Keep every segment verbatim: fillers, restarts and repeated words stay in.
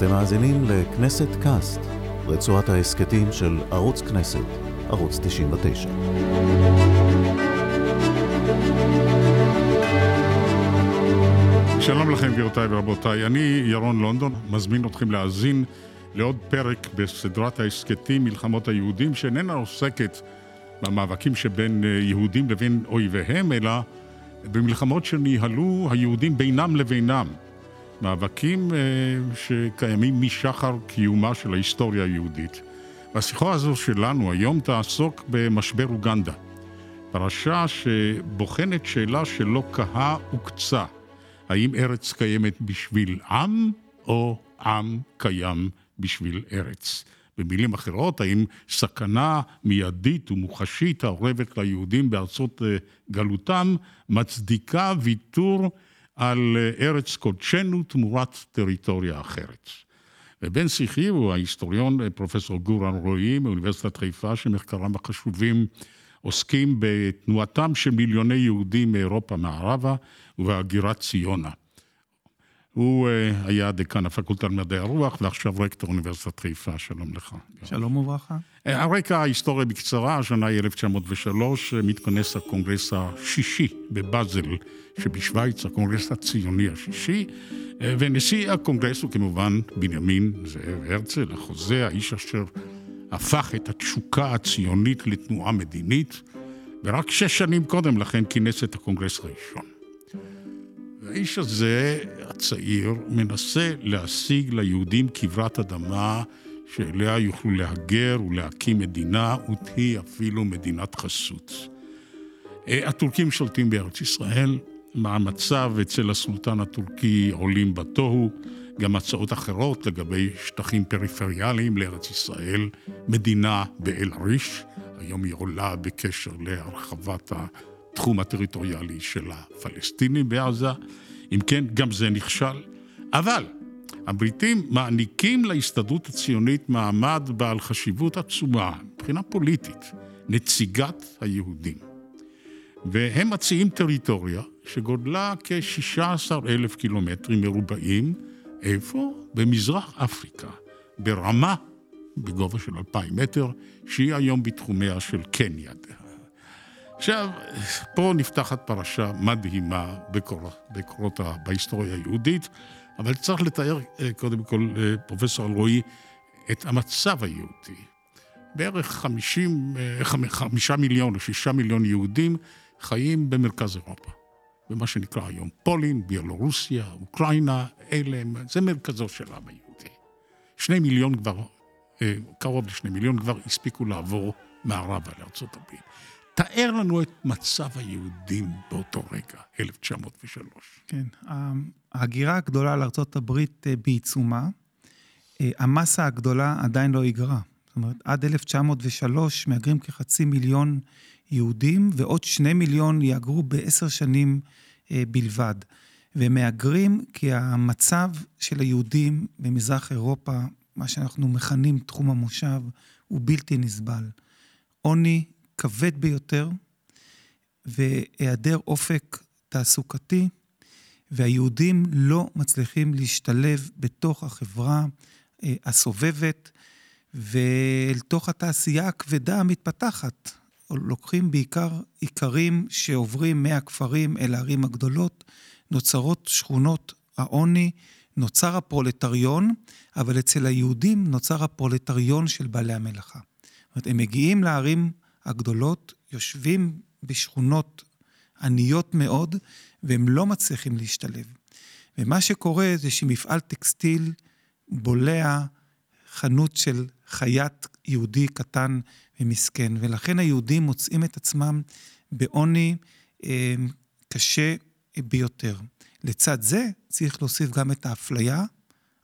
אתם מאזינים לכנסת קאסט, רצועת ההסקטים של ערוץ כנסת, ערוץ תשעים ותשע. שלום לכם גבירותיי ורבותיי, אני ירון לונדון, מזמין אתכם להאזין לעוד פרק בסדרת ההסקטים מלחמות היהודים, שאיננה עוסקת במאבקים שבין יהודים לבין אויביהם, אלא במלחמות שניהלו היהודים בינם לבינם. מאבקים שקיימים משחר קיומה של ההיסטוריה היהודית. והשיחה הזו שלנו היום תעסוק במשבר אוגנדה, פרשה שבוחנת שאלה שלא קהה וקצה, האם ארץ קיימת בשביל עם או עם קיים בשביל ארץ. במילים אחרות, האם סכנה מיידית ומוחשית העורבת ליהודים בארצות גלותם מצדיקה ויתור על ארץ קודשנו תמורת טריטוריה אחרת. ובן שיחי הוא ההיסטוריון פרופסור גור אלרועי מאוניברסיטת חיפה, שמחקרם החשובים עוסקים בתנועתם של מיליוני יהודים מאירופה מערבה ובהגירת ציונה. הוא היה דיקן הפקולטה למדעי הרוח ועכשיו רקטור אוניברסיטת חיפה. שלום לך. שלום וברכה. הרקע ההיסטוריה בקצרה, השנה היא אלף תשע מאות ושלוש, מתכנס הקונגרס השישי בבאזל שבשוויץ, הקונגרס הציוני השישי, ונשיא הקונגרס הוא כמובן בנימין זאב הרצל, החוזה, האיש אשר הפך את התשוקה הציונית לתנועה מדינית, ורק שש שנים קודם לכן כינס את הקונגרס הראשון. האיש הזה, הצעיר, מנסה להשיג ליהודים כברת אדמה שאליה יוכלו להגר ולהקים מדינה, ותהי אפילו מדינת חסות. הטורקים שולטים בארץ ישראל, מהמצב אצל הסולטן התורכי עולים בתוהו, גם הצעות אחרות לגבי שטחים פריפריאליים לארץ ישראל, מדינה באל עריש, היום היא עולה בקשר להרחבת ה... תחום הטריטוריאלי של הפלסטינים בעזה, אם כן, גם זה נכשל. אבל הבריטים מעניקים להסתדרות הציונית מעמד בעל חשיבות עצומה, מבחינה פוליטית, נציגת היהודים. והם מציעים טריטוריה שגודלה כ-שישה עשר אלף קילומטרים מרובעים, איפה? במזרח אפריקה, ברמה, בגובה של אלפיים מטר, שהיא היום בתחומיה של קניה. עכשיו, פה נפתחת פרשה מדהימה בקור... בקורות ה... בהיסטוריה היהודית, אבל צריך לתאר קודם כל פרופסור אלרועי את המצב היהודי. בערך חמישים, חמישה מיליון או שישה מיליון יהודים חיים במרכז אירופה, במה שנקרא היום פולין, ביאלורוסיה, אוקראינה, אלה, זה מרכזו של העם היהודי. שני מיליון כבר, קרוב לשני מיליון כבר הספיקו לעבור מערבה לארצות הברית. תאר לנו את מצב היהודים באותו רגע, אלף תשע מאות ושלוש. כן, ההגירה הגדולה לארצות הברית בעיצומה, המסה הגדולה עדיין לא הגרה. זאת אומרת, עד אלף תשע מאות ושלוש מהגרים כחצי מיליון יהודים, ועוד שני מיליון יאגרו בעשר שנים בלבד. ומהגרים כי המצב של היהודים במזרח אירופה, מה שאנחנו מכנים תחום המושב, הוא בלתי נסבל. עוני, כבד ביותר, והיעדר אופק תעסוקתי, והיהודים לא מצליחים להשתלב בתוך החברה אה, הסובבת, ולתוך התעשייה הכבדה המתפתחת. לוקחים בעיקר עיקרים שעוברים מהכפרים אל הערים הגדולות, נוצרות שכונות העוני, נוצר הפרולטריון, אבל אצל היהודים נוצר הפרולטריון של בעלי המלאכה. זאת אומרת, הם מגיעים לערים הגדולות, יושבים בשכונות עניות מאוד, והם לא מצליחים להשתלב. ומה שקורה זה שמפעל טקסטיל בולע חנות של חיית יהודי קטן ומסכן, ולכן היהודים מוצאים את עצמם בעוני אה, קשה ביותר. לצד זה צריך להוסיף גם את האפליה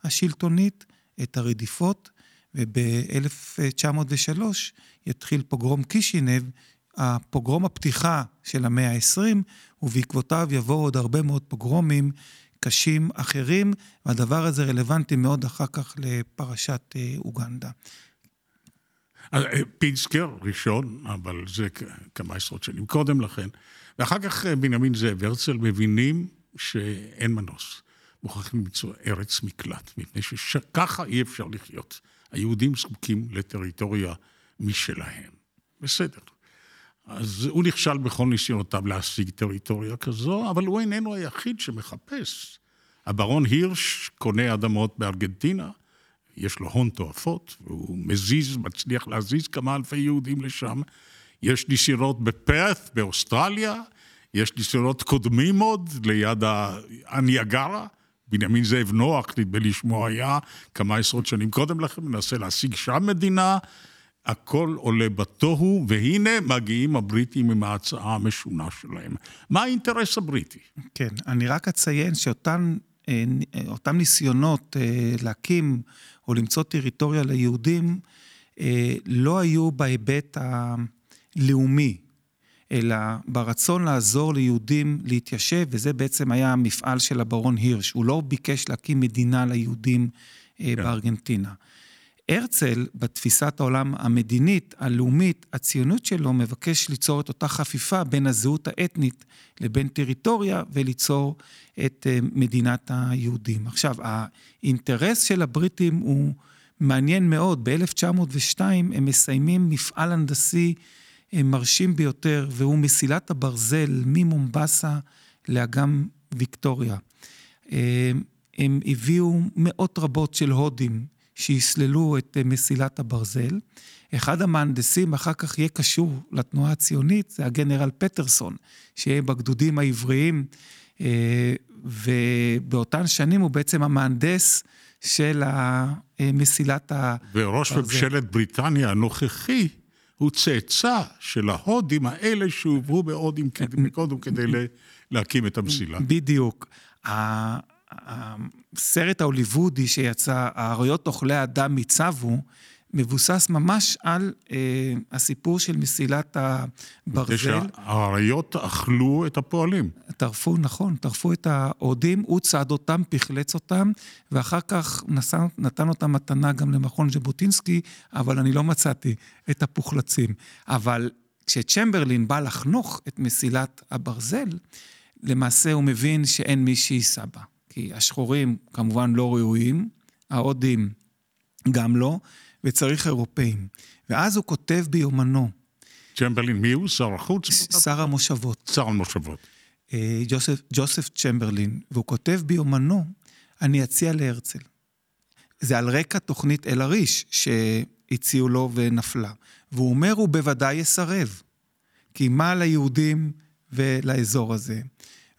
השלטונית, את הרדיפות, וב-אלף תשע מאות ושלוש יתחיל פוגרום קישינב, הפוגרום הפתיחה של המאה ה-עשרים, ובעקבותיו יבואו עוד הרבה מאוד פוגרומים קשים אחרים, והדבר הזה רלוונטי מאוד אחר כך לפרשת אוגנדה. פינסקר ראשון, אבל זה כמה עשרות שנים קודם לכן, ואחר כך בנימין זאב הרצל מבינים שאין מנוס. מוכרחים למצוא ארץ מקלט, מפני שככה אי אפשר לחיות. היהודים זקוקים לטריטוריה משלהם. בסדר. אז הוא נכשל בכל ניסיונותיו להשיג טריטוריה כזו, אבל הוא איננו היחיד שמחפש. הברון הירש קונה אדמות בארגנטינה, יש לו הון תועפות, והוא מזיז, מצליח להזיז כמה אלפי יהודים לשם. יש ניסיונות בפאת' באוסטרליה, יש ניסיונות קודמים עוד ליד הניאגרה, בנימין זאב נוח, נדמה לי שמו היה, כמה עשרות שנים קודם לכן, מנסה להשיג שם מדינה, הכל עולה בתוהו, והנה מגיעים הבריטים עם ההצעה המשונה שלהם. מה האינטרס הבריטי? כן, אני רק אציין שאותן אותם ניסיונות להקים או למצוא טריטוריה ליהודים, לא היו בהיבט הלאומי, אלא ברצון לעזור ליהודים להתיישב, וזה בעצם היה המפעל של הברון הירש, הוא לא ביקש להקים מדינה ליהודים בארגנטינה. הרצל, בתפיסת העולם המדינית, הלאומית, הציונות שלו, מבקש ליצור את אותה חפיפה בין הזהות האתנית לבין טריטוריה, וליצור את מדינת היהודים. עכשיו, האינטרס של הבריטים הוא מעניין מאוד. ב-אלף תשע מאות ושתיים הם מסיימים מפעל הנדסי מרשים ביותר, והוא מסילת הברזל ממומבסה לאגם ויקטוריה. הם הביאו מאות רבות של הודים, שיסללו את מסילת הברזל. אחד המהנדסים אחר כך יהיה קשור לתנועה הציונית, זה הגנרל פטרסון, שיהיה בגדודים העבריים, ובאותן שנים הוא בעצם המהנדס של מסילת הברזל. וראש ממשלת בריטניה הנוכחי, הוא צאצא של ההודים האלה שהוברו בהודים קודם כדי להקים את המסילה. בדיוק. הסרט ההוליוודי שיצא, האריות אוכלי אדם מצבו, מבוסס ממש על אה, הסיפור של מסילת הברזל. האריות אכלו את הפועלים. טרפו, נכון, טרפו את העודים, הוא צעד אותם, פחלץ אותם, ואחר כך נתן, נתן אותם מתנה גם למכון ז'בוטינסקי, אבל אני לא מצאתי את הפוחלצים. אבל כשצ'מברלין בא לחנוך את מסילת הברזל, למעשה הוא מבין שאין מי שייסע בה. כי השחורים כמובן לא ראויים, ההודים גם לא, וצריך אירופאים. ואז הוא כותב ביומנו. צ'מברלין, מי הוא? שר החוץ? שר המושבות. שר המושבות. ג'וסף, ג'וסף צ'מברלין, והוא כותב ביומנו, אני אציע להרצל. זה על רקע תוכנית אל הריש, שהציעו לו ונפלה. והוא אומר, הוא בוודאי יסרב. כי מה ליהודים ולאזור הזה?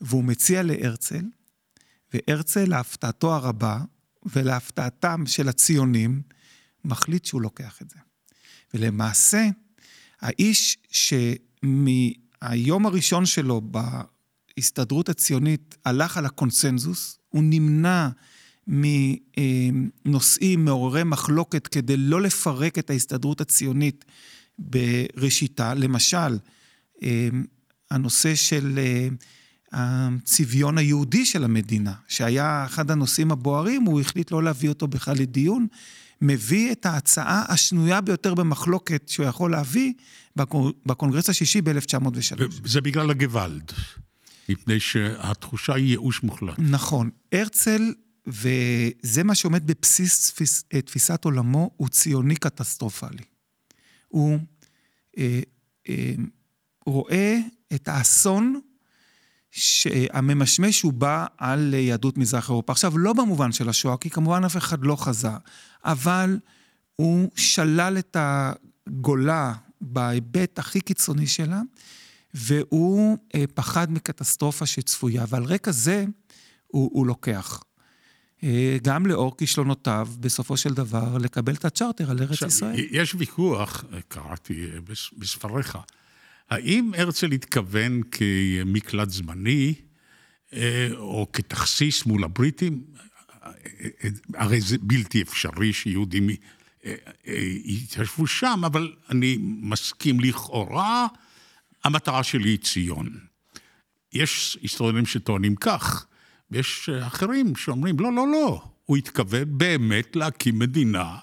והוא מציע להרצל, והרצל להפתעתו הרבה, ולהפתעתם של הציונים, מחליט שהוא לוקח את זה. ולמעשה, האיש שמהיום הראשון שלו, בהסתדרות הציונית, הלך על הקונצנזוס, הוא נמנע מנושאים מעוררי מחלוקת, כדי לא לפרק את ההסתדרות הציונית בראשיתה. למשל, הנושא של הצביון היהודי של המדינה, שהיה אחד הנושאים הבוערים, הוא החליט לא להביא אותו בכלל לדיון, מביא את ההצעה השנויה ביותר במחלוקת, שהוא יכול להביא בקונגרס השישי ב-אלף תשע מאות ושלוש. זה בגלל הגוואלד, מפני שהתחושה היא ייאוש מוחלט. נכון, הרצל, וזה מה שעומד בבסיס תפיס, תפיסת עולמו, הוא ציוני קטסטרופלי. הוא אה, אה, רואה את האסון, שהממשמש הוא בא על יהדות מזרח אירופה. עכשיו, לא במובן של השואה, כי כמובן אף אחד לא חזה, אבל הוא שלל את הגולה בהיבט הכי קיצוני שלה, והוא פחד מקטסטרופה שצפויה, ועל רקע זה הוא, הוא לוקח. גם לאור כישלונותיו, בסופו של דבר, לקבל את הצ'רטר על ארץ ישראל. יש ויכוח, קראתי בספריך, האם הרצל התכוון כמקלט זמני, או כתכסיס מול הבריטים? הרי זה בלתי אפשרי שיהודים יתיישבו שם, אבל אני מסכים לכאורה, המטרה שלי היא ציון. יש היסטוריונים שטוענים כך, ויש אחרים שאומרים, לא, לא, לא, הוא התכוון באמת להקים מדינה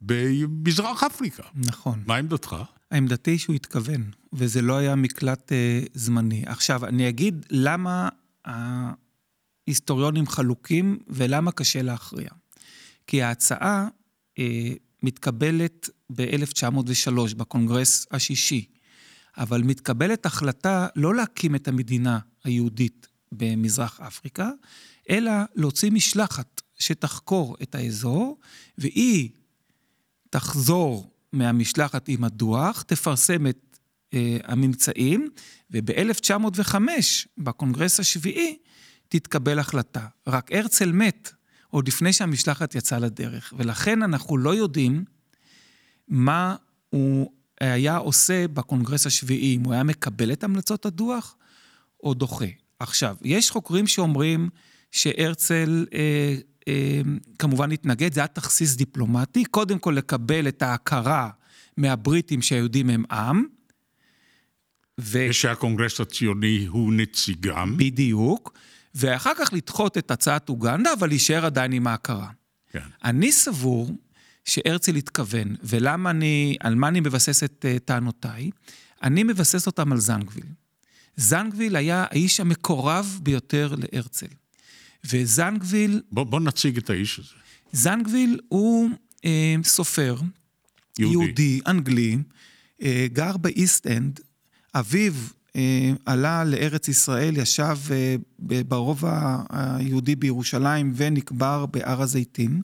במזרח אפריקה. נכון. מה עמדתך? העמדתי שהוא התכוון, וזה לא היה מקלט אה, זמני. עכשיו, אני אגיד למה היסטוריונים חלוקים, ולמה קשה להכריע? כי ההצעה אה, מתקבלת ב-אלף תשע מאות ושלוש, בקונגרס השישי, אבל מתקבלת החלטה לא להקים את המדינה היהודית במזרח אפריקה, אלא להוציא משלחת שתחקור את האזור, והיא תחזור מהמשלחת עם הדוח, תפרסם את אה, הממצאים, וב-אלף תשע מאות וחמש, בקונגרס השביעי, תתקבל החלטה. רק הרצל מת, עוד לפני שהמשלחת יצאה לדרך, ולכן אנחנו לא יודעים מה הוא היה עושה בקונגרס השביעי, אם הוא היה מקבל את המלצות הדוח, או דוחה. עכשיו, יש חוקרים שאומרים שהרצל אה, אה, כמובן התנגד, זה היה תכסיס דיפלומטי, קודם כל לקבל את ההכרה מהבריטים שהיהודים הם עם, ו... ושהקונגרס הציוני הוא נציגם. בדיוק, ואחר כך לדחות את הצעת אוגנדה, אבל להישאר עדיין עם ההכרה. כן. אני סבור שהרצל התכוון, ולמה אני, על מה אני מבסס את uh, טענותיי, אני מבסס אותם על זנגוויל. זנגוויל היה האיש המקורב ביותר להרצל. וזנגוויל... בוא, בוא נציג את האיש הזה. זנגוויל הוא אה, סופר, יהודי, יהודי אנגלי, אה, גר באיסט אנד, אביו אה, עלה לארץ ישראל, ישב אה, ברובע היהודי בירושלים, ונקבר בהר הזיתים.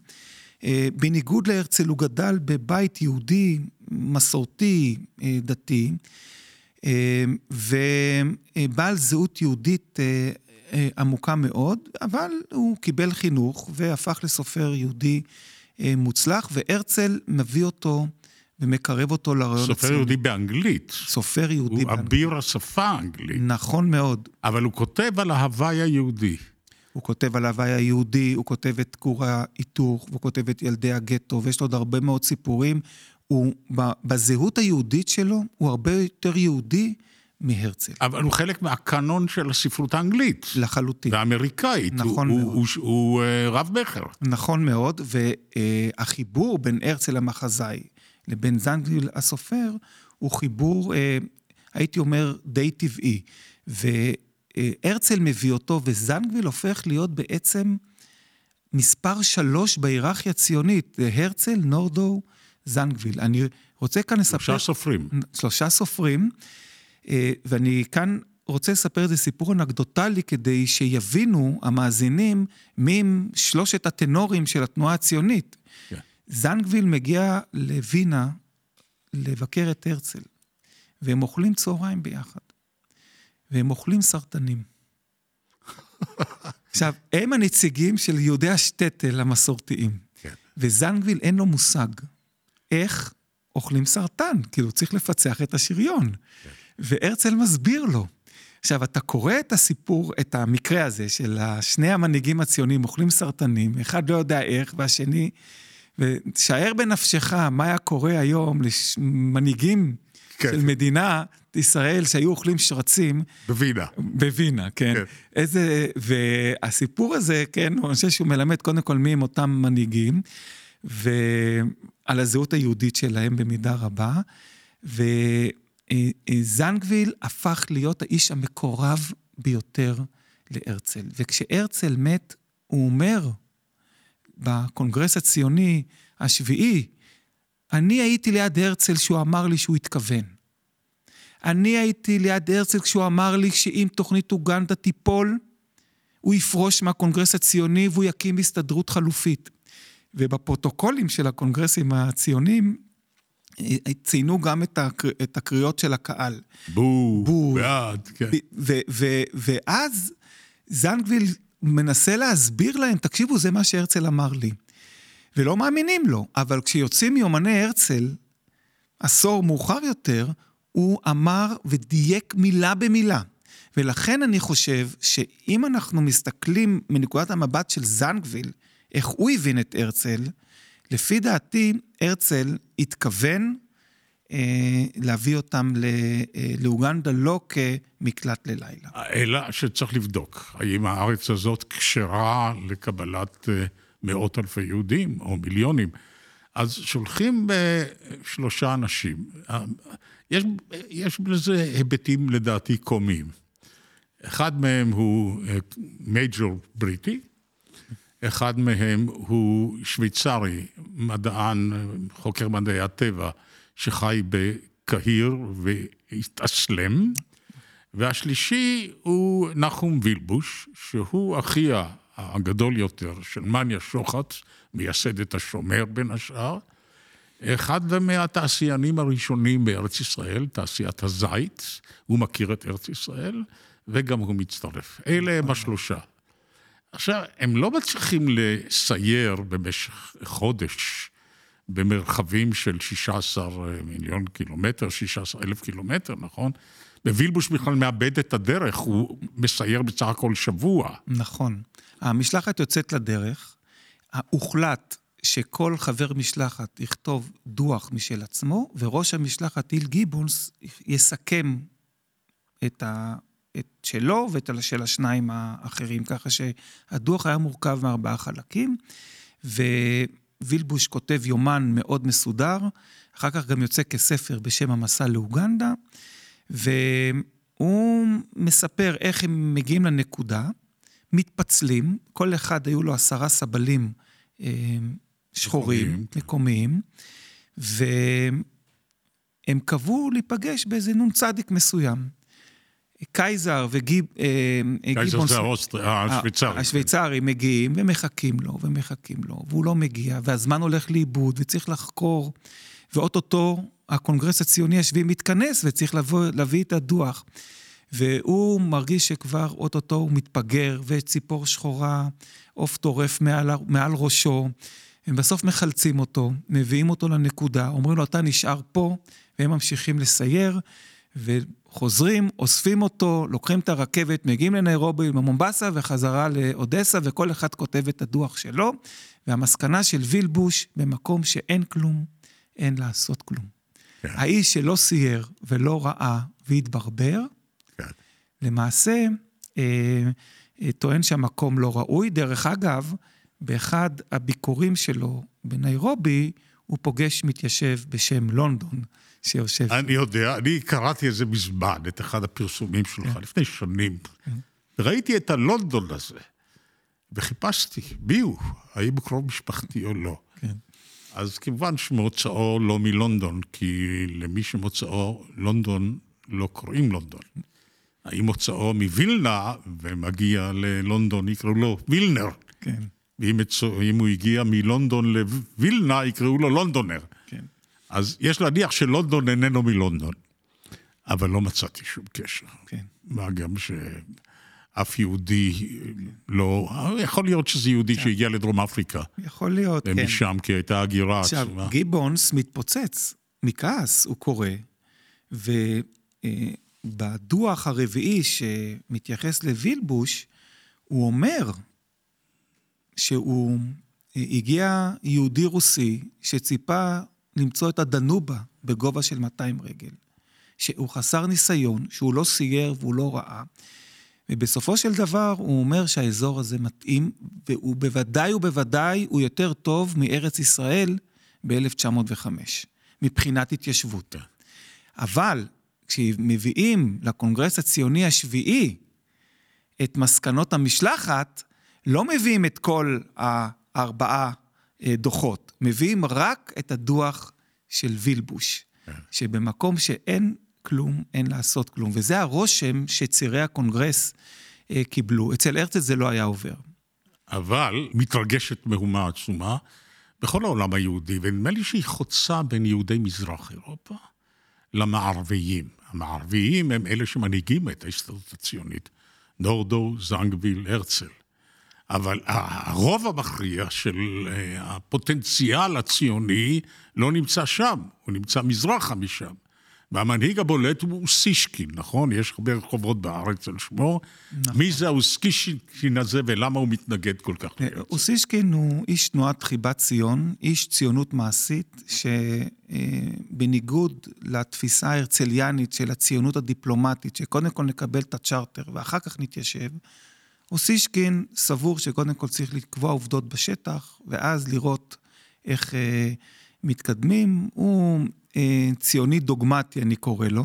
אה, בניגוד להרצל הוא גדל בבית יהודי, מסורתי, אה, דתי, אה, ובעל זהות יהודית אה, אה, עמוקה מאוד, אבל הוא קיבל חינוך והפך לסופר יהודי אה, מוצלח, והרצל מביא אותו ומקרב אותו לרעיון הציוני. סופר יהודי באנגלית. סופר יהודי באנגלית. הוא אביר השפה האנגלית. נכון מאוד. אבל הוא כותב על ההוואי היהודי. הוא כותב על ההוואי היהודי, הוא כותב את כור ההיתוך, הוא כותב את ילדי הגטו, ויש לו עוד הרבה מאוד סיפורים. הוא, בזהות היהודית שלו, הוא הרבה יותר יהודי מהרצל. אבל הוא חלק מהקנון של הספרות האנגלית. לחלוטין. והאמריקאית. נכון הוא, מאוד. הוא, הוא, הוא רב בכר. נכון מאוד, והחיבור בין הרצל המחזאי, לבין זנגוויל הסופר, הוא חיבור, אה, הייתי אומר, די טבעי. והרצל מביא אותו, וזנגוויל הופך להיות בעצם מספר שלוש בהיררכיה הציונית, הרצל, נורדאו, זנגוויל. אני רוצה כאן לספר... שלושה סופרים. שלושה סופרים, אה, ואני כאן רוצה לספר איזה סיפור אנקדוטלי, כדי שיבינו המאזינים, מים שלושת הטנורים של התנועה הציונית. כן. Yeah. זנגוויל מגיע לווינה לבקר את הרצל, והם אוכלים צהריים ביחד, והם אוכלים סרטנים. עכשיו, הם הנציגים של יהודי השטטל המסורתיים, כן. וזנגוויל אין לו מושג איך אוכלים סרטן, כאילו צריך לפצח את השריון, כן. והרצל מסביר לו. עכשיו, אתה קורא את הסיפור, את המקרה הזה של שני המנהיגים הציונים אוכלים סרטנים, אחד לא יודע איך, והשני... ושער בנפשך מה היה קורה היום למנהיגים כן. של מדינה ישראל שהיו אוכלים שרצים בווינה בווינה כן, כן. איזה והסיפור הזה כן אני חושב שהוא מלמד קודם כל מי הם אותם מנהיגים ועל הזהות היהודית שלהם במידה רבה וזנגוויל הפך להיות האיש המקורב ביותר להרצל וכשהרצל מת הוא אומר בקונגרס הציוני השביעי, אני הייתי ליד הרצל שהוא אמר לי שהוא התכוון. אני הייתי ליד הרצל כשהוא אמר לי שאם תוכנית אוגנדה תיפול, הוא יפרוש מהקונגרס הציוני והוא יקים הסתדרות חלופית. ובפרוטוקולים של הקונגרסים הציונים, ציינו גם את, הקר... את הקריאות של הקהל. בו, בו בעד. כן. ו... ו... ו... ואז זנגוויל... מנסה להסביר להם, תקשיבו, זה מה שהרצל אמר לי. ולא מאמינים לו, אבל כשיוצאים מיומני הרצל, עשור מאוחר יותר, הוא אמר ודייק מילה במילה. ולכן אני חושב שאם אנחנו מסתכלים מנקודת המבט של זנגוויל, איך הוא הבין את הרצל, לפי דעתי הרצל התכוון להביא אותם לאוגנדה לא כמקלט ללילה. אלא שצריך לבדוק, האם הארץ הזאת קשרה לקבלת מאות אלפי יהודים או מיליונים, אז שולחים שלושה אנשים, יש, יש לזה היבטים לדעתי קומיים. אחד מהם הוא מייג'ור בריטי, אחד מהם הוא שוויצרי, מדען, חוקר מדעי הטבע, שחי בקהיר והתאסלם, והשלישי הוא נחום וילבוש, שהוא אחיה הגדול יותר של מניה שוחט, מייסד את השומר בין השאר, אחד מהתעשיינים הראשונים בארץ ישראל, תעשיית הזית, הוא מכיר את ארץ ישראל, וגם הוא מצטרף. אלה הם השלושה. עכשיו, הם לא מצליחים לסייר במשך חודש, במרחבים של שישה עשר מיליון קילומטר, שישה עשר אלף קילומטר, נכון? ווילבוש בכלל מאבד את הדרך, הוא מסייר בצער הכל שבוע. נכון. המשלחת יוצאת לדרך, הוחלט שכל חבר משלחת יכתוב דוח משל עצמו, וראש המשלחת, איל גיבונס, יסכם את ה... את שלו ואת של השניים האחרים, ככה שהדוח היה מורכב מארבעה חלקים, ווילבוש כותב יומן מאוד מסודר, אחר כך גם יוצא כספר בשם המסע לאוגנדה, והוא מספר איך הם מגיעים לנקודה, מתפצלים, כל אחד היו לו עשרה סבלים שחורים, מקומיים, והם קבעו להיפגש באיזה נון צדיק מסוים. קייזר וגיבונס, השוויצרים מגיעים ומחכים לו ומחכים לו, והוא לא מגיע, והזמן הולך לאיבוד וצריך לחקור, ואוטוטו הקונגרס הציוני השביעי מתכנס וצריך להביא את הדוח, והוא מרגיש שכבר אוטוטו הוא מתפגר, וציפור שחורה, עוף טורף מעל ראשו, ובסוף מחלצים אותו, מביאים אותו לנקודה, אומרים לו אתה נשאר פה, והם ממשיכים לסייר, וחוזרים, אוספים אותו, לוקחים את הרכבת, מגיעים לניירובי, למומבסה וחזרה לאודסה, וכל אחד כותב את הדוח שלו, והמסקנה של וילבוש, במקום שאין כלום, אין לעשות כלום. כן. האיש שלא סייר ולא ראה והתברבר, כן. למעשה, אה, אה, טוען שהמקום לא ראוי, דרך אגב, באחד הביקורים שלו בניירובי, הוא פוגש מתיישב בשם לונדון, שיושב. אני יודע, אני קראתי איזה מזמן, את אחד הפרסומים שלך, לפני שנים. ראיתי את הלונדון הזה, וחיפשתי, מי הוא? האם קרוב משפחתי או לא? אז כמובן שמוצאו לא מלונדון, כי למי שמוצאו לונדון, לא קוראים לונדון. האם מוצאו מווילנה, ומגיע ללונדון, יקראו לו וילנר. כן. ואם הוא הגיע מלונדון לווילנה, יקראו לו לונדונר. כן. אז יש להניח שלונדון איננו מלונדון, אבל לא מצאתי שום קשר. כן. מה גם שאף יהודי לא... יכול להיות שזה יהודי שהגיע לדרום אפריקה. יכול להיות, כן. ומשם, כי הייתה הגירה עצמה. עכשיו, גיבונס מתפוצץ, מכעס הוא קורא, ובדוח הרביעי שמתייחס לווילבוש, הוא אומר... שהוא הגיע יהודי רוסי שציפה למצוא את הדנובה בגובה של מאתיים רגל, שהוא חסר ניסיון, שהוא לא סייר והוא לא ראה, ובסופו של דבר הוא אומר שהאזור הזה מתאים, והוא בוודאי ובוודאי הוא יותר טוב מארץ ישראל ב-אלף תשע מאות וחמש, מבחינת התיישבות. אבל כשמביאים לקונגרס הציוני השביעי את מסקנות המשלחת, לא מביאים את כל הארבעה דוחות, מביאים רק את הדוח של וילבוש, שבמקום שאין כלום, אין לעשות כלום, וזה הרושם שצירי הקונגרס קיבלו. אצל הרצל זה לא היה עובר. אבל מתרגשת מהומה עצומה בכל העולם היהודי, ונדמה לי שהיא חוצה בין יהודי מזרח אירופה למערביים. המערביים הם אלה שמנהיגים את ההסתדרות הציונית, נורדאו, זנגוויל, הרצל. אבל הרוב המכריע של הפוטנציאל הציוני לא נמצא שם, הוא נמצא מזרחה משם. והמנהיג הבולט הוא אוסישקין, נכון? יש הרבה רחובות בארץ על שמו. נכון. מי זה האוסישקין הזה ולמה הוא מתנגד כל כך? אוסישקין הוא איש תנועת חיבת ציון, איש ציונות מעשית, שבניגוד לתפיסה ההרצליאנית של הציונות הדיפלומטית, שקודם כל נקבל את הצ'רטר ואחר כך נתיישב, אוסישקין סבור שקודם כל צריך לקבוע עובדות בשטח, ואז לראות איך אה, מתקדמים. הוא אה, ציוני דוגמטי, אני קורא לו,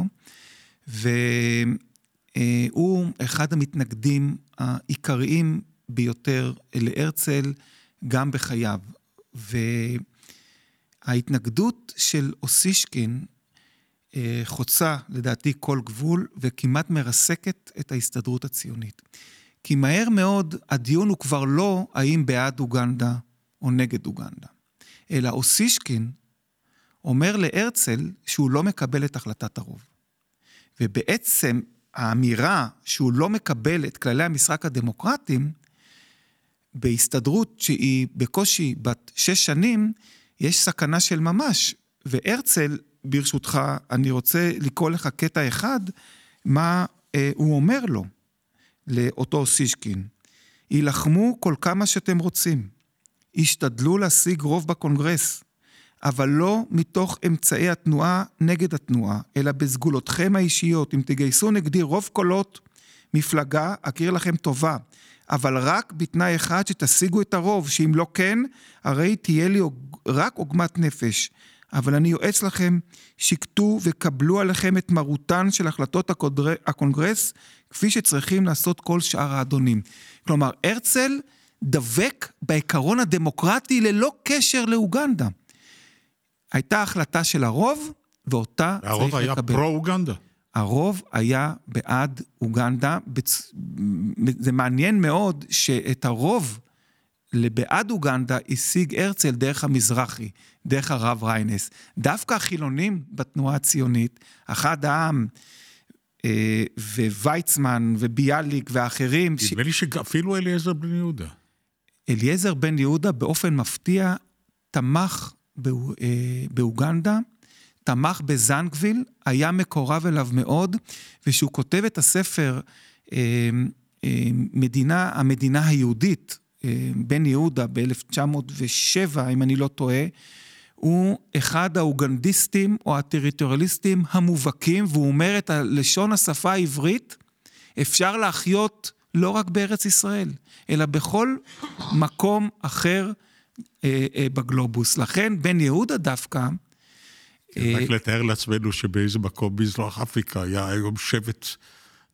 ו, הוא אחד המתנגדים העיקריים ביותר להרצל גם בחייו, וההתנגדות של אוסישקין חוצה לדעתי כל גבול וכמעט מרסקת את ההסתדרות הציונית. כי מהר מאוד הדיון הוא כבר לא האם בעד אוגנדה או נגד אוגנדה, אלא אוסישקין אומר להרצל שהוא לא מקבל את החלטת הרוב. ובעצם האמירה שהוא לא מקבל את כללי המשחק הדמוקרטיים, בהסתדרות שהיא בקושי בת שש שנים, יש סכנה של ממש. והרצל, ברשותך, אני רוצה לקרוא לך קטע אחד, מה אה, הוא אומר לו, לאותו אוסישקין. ילחמו כל כמה שאתם רוצים, השתדלו להשיג רוב בקונגרס, אבל לא מתוך אמצעי התנועה נגד התנועה, אלא בסגולותכם האישיות. אם תגייסו נגדי רוב קולות מפלגה, אכיר לכם טובה, אבל רק בתנאי אחד שתשיגו את הרוב, שאם לא כן, הרי תהיה לי רק עוגמת נפש. אבל אני יועץ לכם, שיקטו וקבלו עליכם את מרותן של החלטות הקונגרס, כפי שצריכים לעשות כל שאר האדונים. כלומר, הרצל דבק בעיקרון הדמוקרטי ללא קשר לאוגנדה. הייתה החלטה של הרוב, ואותה צריך לקבל. הרוב היה פרו-אוגנדה. הרוב היה בעד אוגנדה. בצ... זה מעניין מאוד שאת הרוב לבעד אוגנדה השיג הרצל דרך המזרחי, דרך הרב ריינס. דווקא החילונים בתנועה הציונית, אחד העם, אה, וויצמן וביאליק ואחרים. נדמה לי ש... שאפילו אליעזר בן יהודה. אליעזר בן יהודה באופן מפתיע תמך באוגנדה, תמך בזנגוויל, היה מקורב אליו מאוד, ושהוא כותב את הספר מדינה, המדינה היהודית, בן יהודה ב-אלף תשע מאות ושבע, אם אני לא טועה, הוא אחד האוגנדיסטים או הטריטוריאליסטים המובהקים, והוא אומר את לשון השפה העברית, אפשר להחיות לא רק בארץ ישראל, אלא בכל מקום אחר, בגלובוס. לכן בן יהודה דווקא... רק לתאר לעצמנו שבאיזה מקום מזרח אפריקה היה היום שבט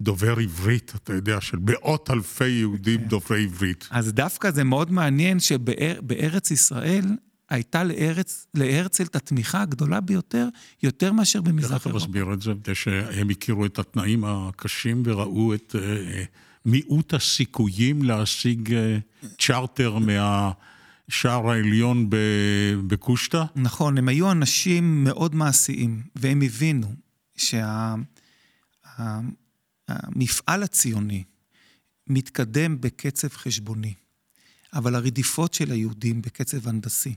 דובר עברית, אתה יודע, של מאות אלפי יהודים דוברי עברית. אז דווקא זה מאוד מעניין שבארץ ישראל הייתה להרצל את התמיכה הגדולה ביותר, יותר מאשר במזרח אירופה. אתה מסביר את זה, שהם הכירו את התנאים הקשים וראו את מיעוט הסיכויים להשיג צ'רטר מה... שער העליון בקושטה? נכון, הם היו אנשים מאוד מעשיים, והם הבינו שהמפעל הציוני מתקדם בקצב חשבוני, אבל הרדיפות של היהודים בקצב הנדסי,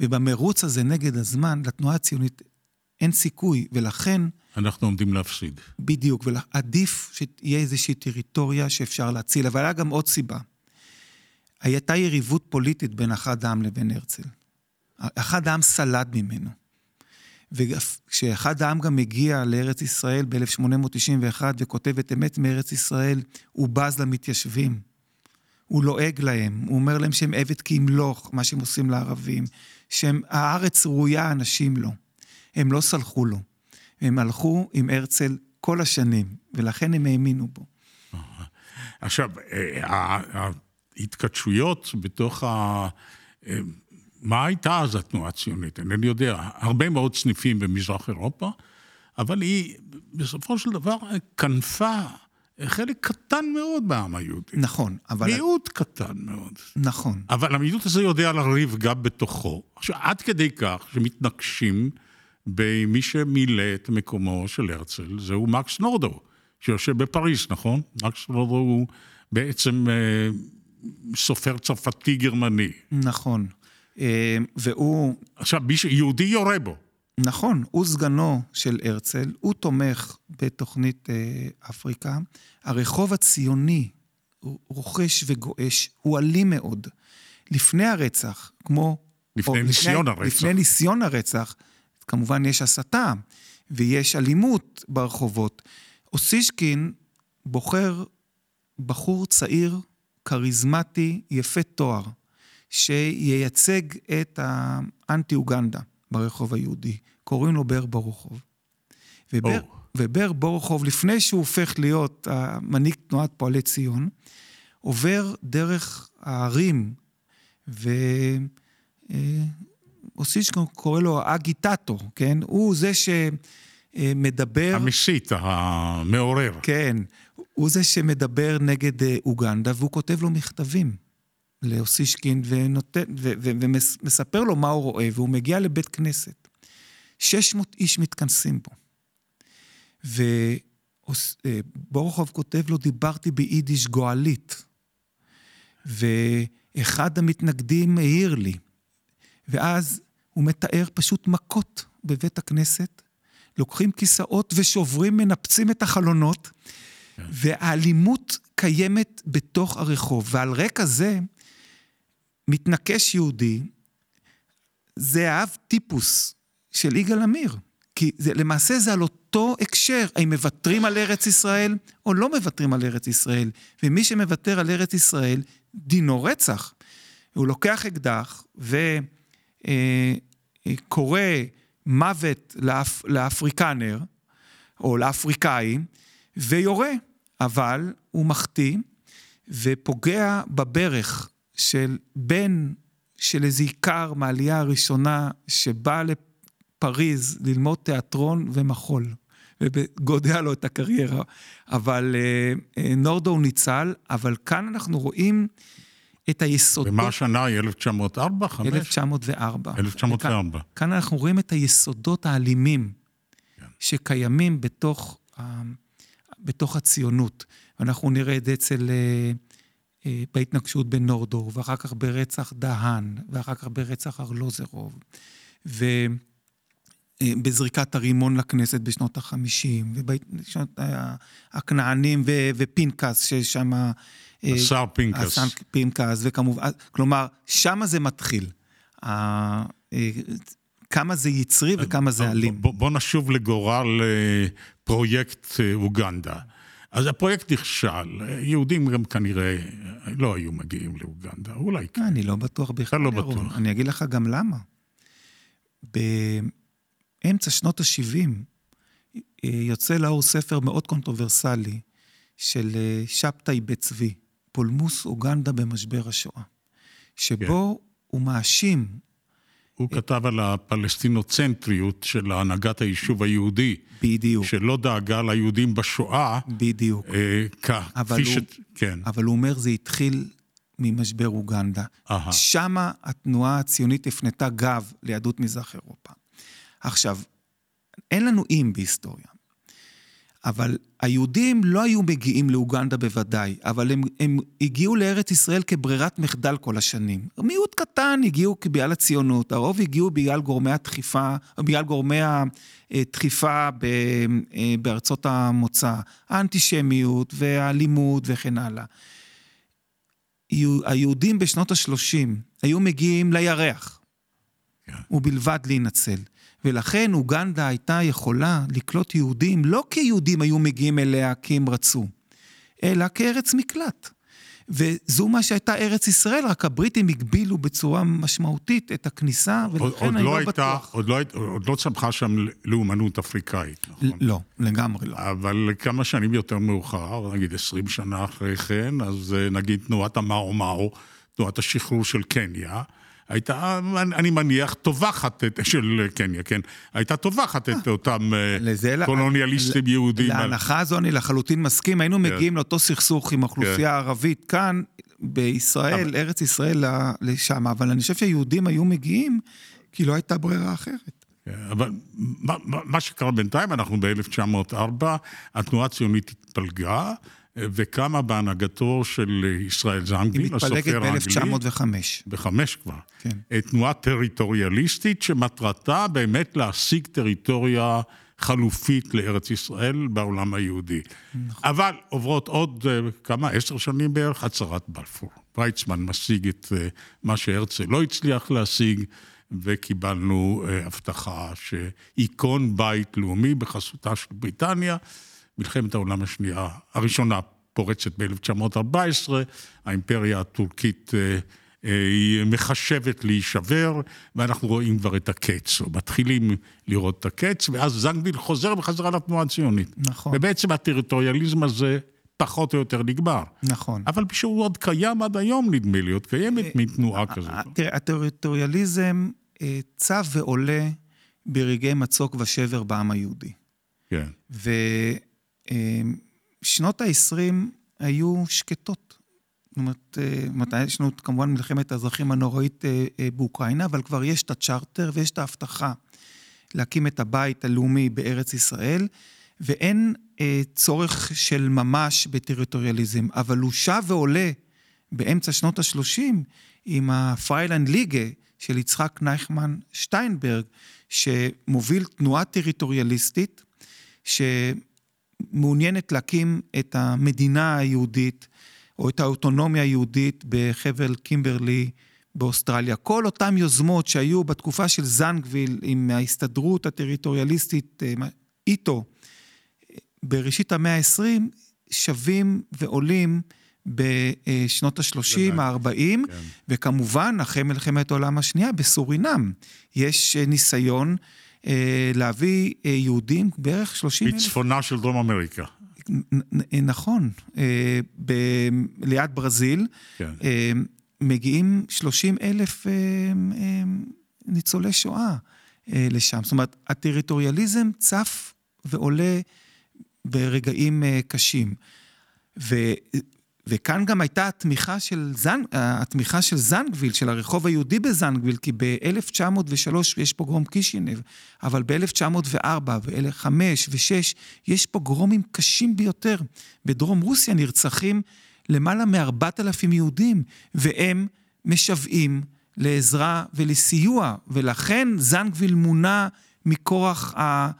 ובמרוץ הזה נגד הזמן, לתנועה הציונית אין סיכוי, ולכן... אנחנו עומדים להפסיד. בדיוק, ועדיף שתהיה איזושהי טריטוריה שאפשר להציל, אבל היה גם עוד סיבה. הייתה יריבות פוליטית בין אחד העם לבין הרצל. אחד העם סלד ממנו. וכשאחד העם גם הגיע לארץ ישראל ב-אלף שמונה מאות תשעים ואחת וכותב את אמת מארץ ישראל, הוא בז למתיישבים. הוא לועג להם. הוא אומר להם שהם עבד כי ימלוך, מה שהם עושים לערבים. שהארץ ראויה אנשים לו. הם לא סלחו לו. הם הלכו עם הרצל כל השנים, ולכן הם האמינו בו. עכשיו, ה... התקדשויות בתוך ה... מה הייתה אז התנועה הציונית? אני יודע, הרבה מאוד סניפים במזרח אירופה, אבל היא בסופו של דבר כנפה חלק קטן מאוד בעם היהודי. נכון. אבל... מיעוט קטן מאוד. נכון. אבל המיעוט הזה יודע לריב גם בתוכו. עכשיו, עד כדי כך שמתנגשים במי שמילא את מקומו של הרצל, זהו מקס נורדאו, שיושב בפריז, נכון? מקס נורדאו הוא בעצם... סופר צרפתי גרמני. נכון. והוא... עכשיו, יהודי יורה בו. נכון, הוא סגנו של הרצל, הוא תומך בתוכנית אפריקה. הרחוב הציוני רוכש וגועש, הוא אלים מאוד. לפני הרצח, כמו... לפני ניסיון הרצח. לפני ניסיון הרצח, כמובן יש הסתה, ויש אלימות ברחובות. אוסישקין בוחר בחור צעיר, כריזמטי, יפה תואר, שייצג את האנטי-אוגנדה ברחוב היהודי. קוראים לו בר ברוכוב. ובר, oh. ובר בורוכוב, לפני שהוא הופך להיות מנהיג תנועת פועלי ציון, עובר דרך הערים, ואוסישקין קורא לו האגיטטור, כן? הוא זה שמדבר... המשית, המעורר. כן, הוא זה שמדבר נגד אוגנדה, והוא כותב לו מכתבים. לאוסישקין ונותן, ו- ו- ומספר לו מה הוא רואה, והוא מגיע לבית כנסת. שש מאות איש מתכנסים בו. ובורוכוב כותב לו, דיברתי ביידיש גואלית. ואחד המתנגדים העיר לי. ואז הוא מתאר פשוט מכות בבית הכנסת, לוקחים כיסאות ושוברים, מנפצים את החלונות, yeah. והאלימות קיימת בתוך הרחוב, ועל רקע זה, מתנקש יהודי, זה האב טיפוס של יגאל עמיר, כי זה, למעשה זה על אותו הקשר, האם מבטרים על ארץ ישראל, או לא מבטרים על ארץ ישראל, ומי שמבטר על ארץ ישראל, דינו רצח, הוא לוקח אקדח, וקורא מוות לאפ, לאפריקנר, או לאפריקאי, ויורה, אבל הוא מחטיא, ופוגע בברך, של בן של איזה עיקר מהעלייה הראשונה שבא לפריז ללמוד תיאטרון ומחול, וגודע לו את הקריירה, אבל נורדאו ניצל, אבל כאן אנחנו רואים את היסודות. ומה השנה היא אלף תשע מאות וארבע? חמש? אלף תשע מאות וארבע. אלף תשע מאות וארבע. וכאן, כאן אנחנו רואים את היסודות האלימים, כן. שקיימים בתוך, בתוך הציונות. אנחנו נראה את זה אצל... בהתנגשות בין נורדאו, ואחר כך ברצח דהן, ואחר כך ברצח ארלוזרוב, ובזריקת הרימון לכנסת בשנות החמישים, ובשנות הכנענים ופינקס, ששם... השר פינקס. השר פינקס, וכמובן, כלומר, שם זה מתחיל. כמה זה יצרי וכמה זה אלים. בוא נשוב לגורל פרויקט אוגנדה. אז הפרויקט נכשל, יהודים גם כנראה לא היו מגיעים לאוגנדה, אולי כן. אני לא בטוח בכלל. לא בטוח. אני אגיד לך גם למה. באמצע שנות ה-שבעים, יוצא לאור ספר מאוד קונטרוברסלי, של שבתאי בצבי, פולמוס אוגנדה במשבר השואה, שבו הוא מאשים. הוא כתב על הפלסטינוצנטריות של הנהגת היישוב היהודי. בדיוק. שלא דאגה ליהודים בשואה. בדיוק. אבל הוא אומר, זה התחיל ממשבר אוגנדה. שמה התנועה הציונית הפנתה גב ליהדות מזרח אירופה. עכשיו, אין לנו אם בהיסטוריה, אבל היהודים לא היו מגיעים לאוגנדה בוודאי, אבל הם, הם הגיעו לארץ ישראל כברירת מחדל כל השנים. מיעוט קטן הגיעו בגלל הציונות, הרוב הגיעו בגלל גורמי הדחיפה, בגלל גורמי הדחיפה בארצות המוצא, האנטישמיות והאלימות וכן הלאה. היהודים בשנות ה-שלושים היו מגיעים לירח, yeah. ובלבד להינצל. ולכן אוגנדה הייתה יכולה לקלוט יהודים, לא כי יהודים היו מגיעים אליה כי הם רצו, אלא כארץ מקלט. וזו מה שהייתה ארץ ישראל, רק הבריטים הגבילו בצורה משמעותית את הכניסה, ולכן אני לא בטוח. עוד לא צמחה שם לאומנות אפריקאית, נכון? לא, לגמרי לא. אבל כמה שנים יותר מאוחר, נגיד עשרים שנה אחרי כן, אז נגיד תנועת המאו מאו, תנועת השחרור של קניה, הייתה, אני מניח, תובחת של קניה, כן, הייתה תובחת את אותם קולוניאליסטים יהודים. להנחה הזו אני לחלוטין מסכים, היינו מגיעים לאותו סכסוך עם האוכלוסייה הערבית כאן, בישראל, ארץ ישראל לשם, אבל אני חושב שהיהודים היו מגיעים, כי לא הייתה ברירה אחרת. אבל מה שקרה בינתיים, אנחנו ב-אלף תשע מאות וארבע, התנועה הציונית התפלגה, וקמה בהנהגתו של ישראל זנגוויל, הסופר האנגלי. היא מתפלגת ב-אלף תשע מאות וחמש. בחמש כבר. כן. תנועה טריטוריאליסטית שמטרתה באמת להשיג טריטוריה חלופית לארץ ישראל בעולם היהודי. נכון. אבל עוברות עוד כמה, עשר שנים בערך, הצהרת בלפור. ויצמן משיג את מה שהרצל לא הצליח להשיג, וקיבלנו הבטחה שאיקון בית לאומי בחסותה של בריטניה, מלחמת העולם השנייה, הראשונה פורצת ב-אלף תשע מאות וארבע עשרה, האימפריה הטורקית היא מחשבת להישבר, ואנחנו רואים כבר את הקץ, או מתחילים לראות את הקץ, ואז זנגוויל חוזר בחזרה לתנועה הציונית. נכון. ובעצם הטריטוריאליזם הזה פחות או יותר נגמר. נכון. אבל שהוא עוד קיים עד היום, נדמה לי, עוד קיימת מתנועה כזאת. תראה, הטריטוריאליזם צב ועולה ברגעי מצוק ושבר בעם היהודי. כן. ושנות ה-עשרים היו שקטות. זאת אומרת, יש לנו כמובן מלחמת האזרחים הנוראית באוקראינה, אבל כבר יש את הצ'רטר ויש את ההבטחה להקים את הבית הלאומי בארץ ישראל, ואין צורך של ממש בטריטוריאליזם, אבל הוא שב ועולה באמצע שנות ה-שלושים עם הפריילנד ליגה של יצחק נייכמן שטיינברג, שמוביל תנועה טריטוריאליסטית, שמעוניינת להקים את המדינה היהודית, או את האוטונומיה היהודית בחבל קימברלי באוסטרליה. כל אותם יוזמות שהיו בתקופה של זנגוויל עם ההסתדרות הטריטוריאליסטית איתו, בראשית המאה ה-עשרים, שווים ועולים בשנות ה-שלושים, ה-ארבעים, כן. וכמובן, אחרי מלחמת העולם השנייה, בסורינם, יש ניסיון אה, להביא יהודים בערך שלושים אלף. בצפונה של דרום אמריקה. נכון, ליד ברזיל, מגיעים שלושים אלף ניצולי שואה לשם. זאת אומרת, הטריטוריאליזם צף ועולה ברגעים קשים. וכאן גם הייתה התמיכה של התמיכה של זנגוויל, של הרחוב היהודי בזנגוויל, כי ב-אלף תשע מאות ושלוש יש פוגרום קישינב, אבל ב-אלף תשע מאות וארבע, ב-אלף תשע מאות וחמש ו-אלף תשע מאות ושש יש פוגרומים קשים ביותר. בדרום רוסיה נרצחים למעלה מ-ארבעת אלפים יהודים, והם משוועים לעזרה ולסיוע, ולכן זנגוויל מונה מכורח ה...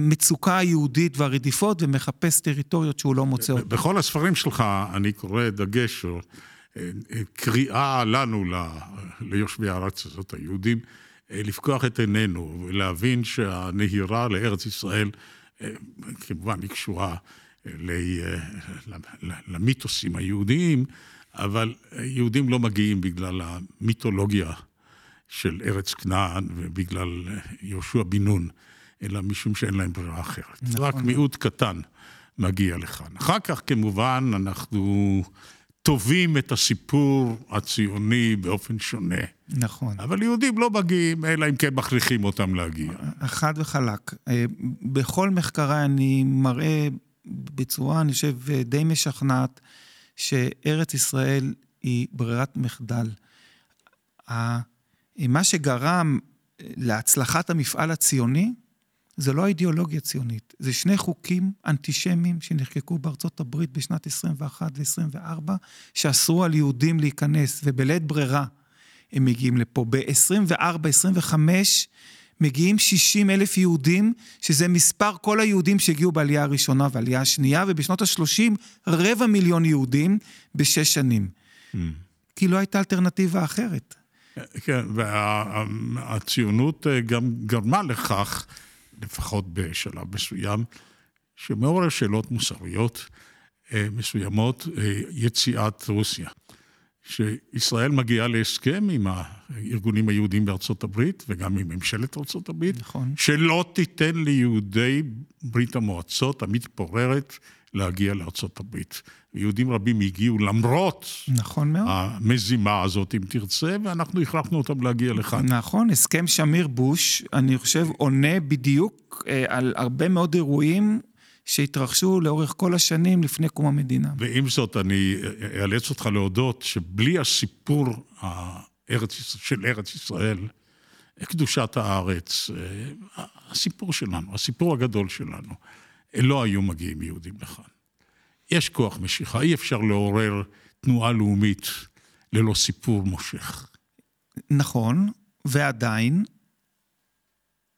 מצוקה היהודית והרדיפות, ומחפש טריטוריות שהוא לא מוצא אותם. בכל הספרים שלך אני קורא דגש, או קריאה לנו ליושבי הארץ הזאת, היהודים, לפקוח את עינינו, ולהבין שהנהירה לארץ ישראל, כמובן היא קשורה למיתוסים היהודיים, אבל יהודים לא מגיעים בגלל המיתולוגיה של ארץ כנען, ובגלל יהושע בן נון, אלא משום שאין להם ברירה אחרת. נכון. רק מיעוט קטן מגיע לכאן. אחר כך, כמובן, אנחנו טובים את הסיפור הציוני באופן שונה. נכון. אבל יהודים לא מגיעים, אלא אם כן מכריחים אותם להגיע. אחד וחלק. בכל מחקרה אני מראה בצורה, אני חושב, די משכנעת, שארץ ישראל היא ברירת מחדל. מה שגרם להצלחת המפעל הציוני, זה לא האידיאולוגיה ציונית, זה שני חוקים אנטישמיים שנחקקו בארצות הברית בשנת עשרים ואחת ו-עשרים וארבע, שאסרו על יהודים להיכנס, ובלית ברירה הם מגיעים לפה. ב-עשרים וארבע עשרים וחמש מגיעים שישים אלף יהודים, שזה מספר כל היהודים שהגיעו בעלייה הראשונה והעלייה השנייה, ובשנות ה-שלושים רבע מיליון יהודים בשש שנים. Mm. כי לא הייתה אלטרנטיבה אחרת. כן, והציונות גם גרמה לכך, לפחות בשלב מסוים, שמעורר שאלות מוסריות מסוימות, יציאת רוסיה. שישראל מגיעה להסכם עם הארגונים היהודים בארצות הברית, וגם עם ממשלת ארצות הברית, נכון. שלא תיתן ליהודי ברית המועצות המתפוררת להגיע לארצות הברית. יהודים רבים הגיעו למרות נכון המזימה הזאת, אם תרצה, ואנחנו הכרחנו אותם להגיע לכאן. נכון, הסכם שמיר בוש, אני חושב, עונה בדיוק על הרבה מאוד אירועים שהתרחשו לאורך כל השנים לפני קום המדינה. ועם זאת, אני אאלץ אותך להודות שבלי הסיפור של ארץ ישראל, קדושת הארץ, הסיפור שלנו, הסיפור הגדול שלנו, לא היו מגיעים יהודים לכאן. יש כוח משיכה, אי אפשר לעורר תנועה לאומית ללא סיפור מושך. נכון, ועדיין,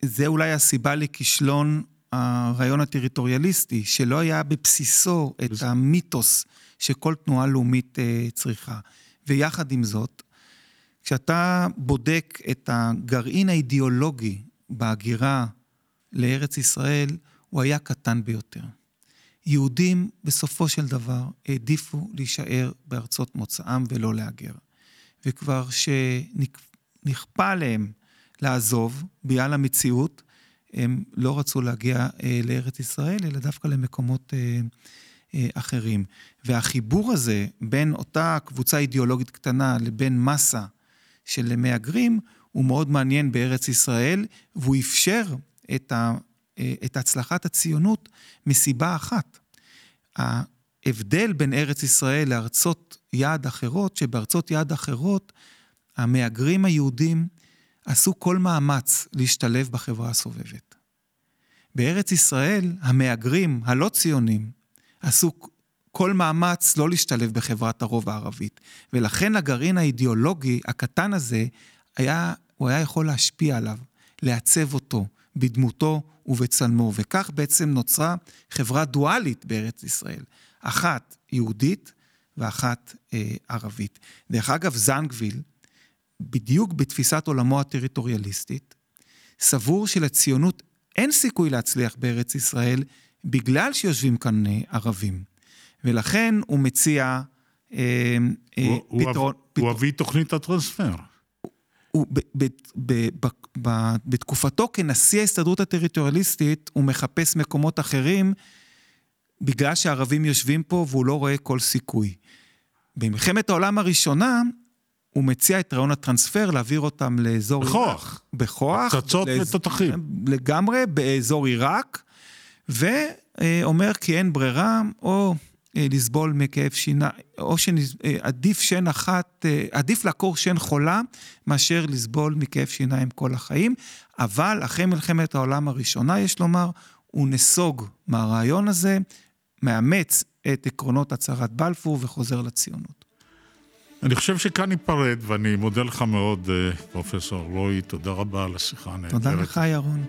זה אולי הסיבה לכישלון הרעיון הטריטוריאליסטי, שלא היה בבסיסו את וזה... המיתוס שכל תנועה לאומית אה, צריכה. ויחד עם זאת, כשאתה בודק את הגרעין האידיאולוגי בהגירה לארץ ישראל, הוא היה קטן ביותר. יהודים בסופו של דבר העדיפו להישאר בארצות מוצאם ולא להגר. וכבר שנכפה להם לעזוב ביעל המציאות, הם לא רצו להגיע אה, לארץ ישראל, אלא דווקא למקומות אה, אה, אחרים. והחיבור הזה בין אותה קבוצה אידיאולוגית קטנה לבין מסה של מהגרים, הוא מאוד מעניין בארץ ישראל, והוא אפשר את, ה, אה, את הצלחת הציונות מסיבה אחת. ההבדל בין ארץ ישראל לארצות יעד אחרות, שבארצות יעד אחרות, המהגרים היהודים עשו כל מאמץ להשתלב בחברה הסובבת. בארץ ישראל, המהגרים, הלא ציונים, עשו כל מאמץ לא להשתלב בחברת הרוב הערבית, ולכן הגרעין האידיאולוגי הקטן הזה, היה, הוא היה יכול להשפיע עליו, לעצב אותו, בדמותו ובצלמו, וכך בעצם נוצרה חברה דואלית בארץ ישראל, אחת יהודית ואחת אה, ערבית. דרך אגב, זנגוויל, בדיוק בתפיסת עולמו הטריטוריאליסטית, סבור שלציונות אין סיכוי להצליח בארץ ישראל, בגלל שיושבים כאן ערבים. ולכן הוא מציע אה, אה, הוא, פתרון... הוא הביא תוכנית הטרנספר. הוא, ב, ב, ב, ב, ב, בתקופתו כנשיא ההסתדרות הטריטוריאליסטית, הוא מחפש מקומות אחרים, בגלל שהערבים יושבים פה, והוא לא רואה כל סיכוי. במלחמת העולם הראשונה, הוא מציע את רעיון הטרנספר, להעביר אותם לאזור בכוח. עיראק. בכוח. פצצות לאז... ותותחים. לגמרי, באזור עיראק, ואומר כי אין ברירה, או לסבול מכאב שינה, או שעדיף שן אחת, עדיף לקור שן חולה, מאשר לסבול מכאב שיניים כל החיים, אבל אחרי מלחמת העולם הראשונה, יש לומר, הוא נסוג מהרעיון הזה, מאמץ את עקרונות הצהרת בלפור, וחוזר לציונות. אני חושב שכאן ניפרד, ואני מודה לך מאוד, פרופסור אלרואי, תודה רבה על השיחה הנהדרת. תודה לך, ירון.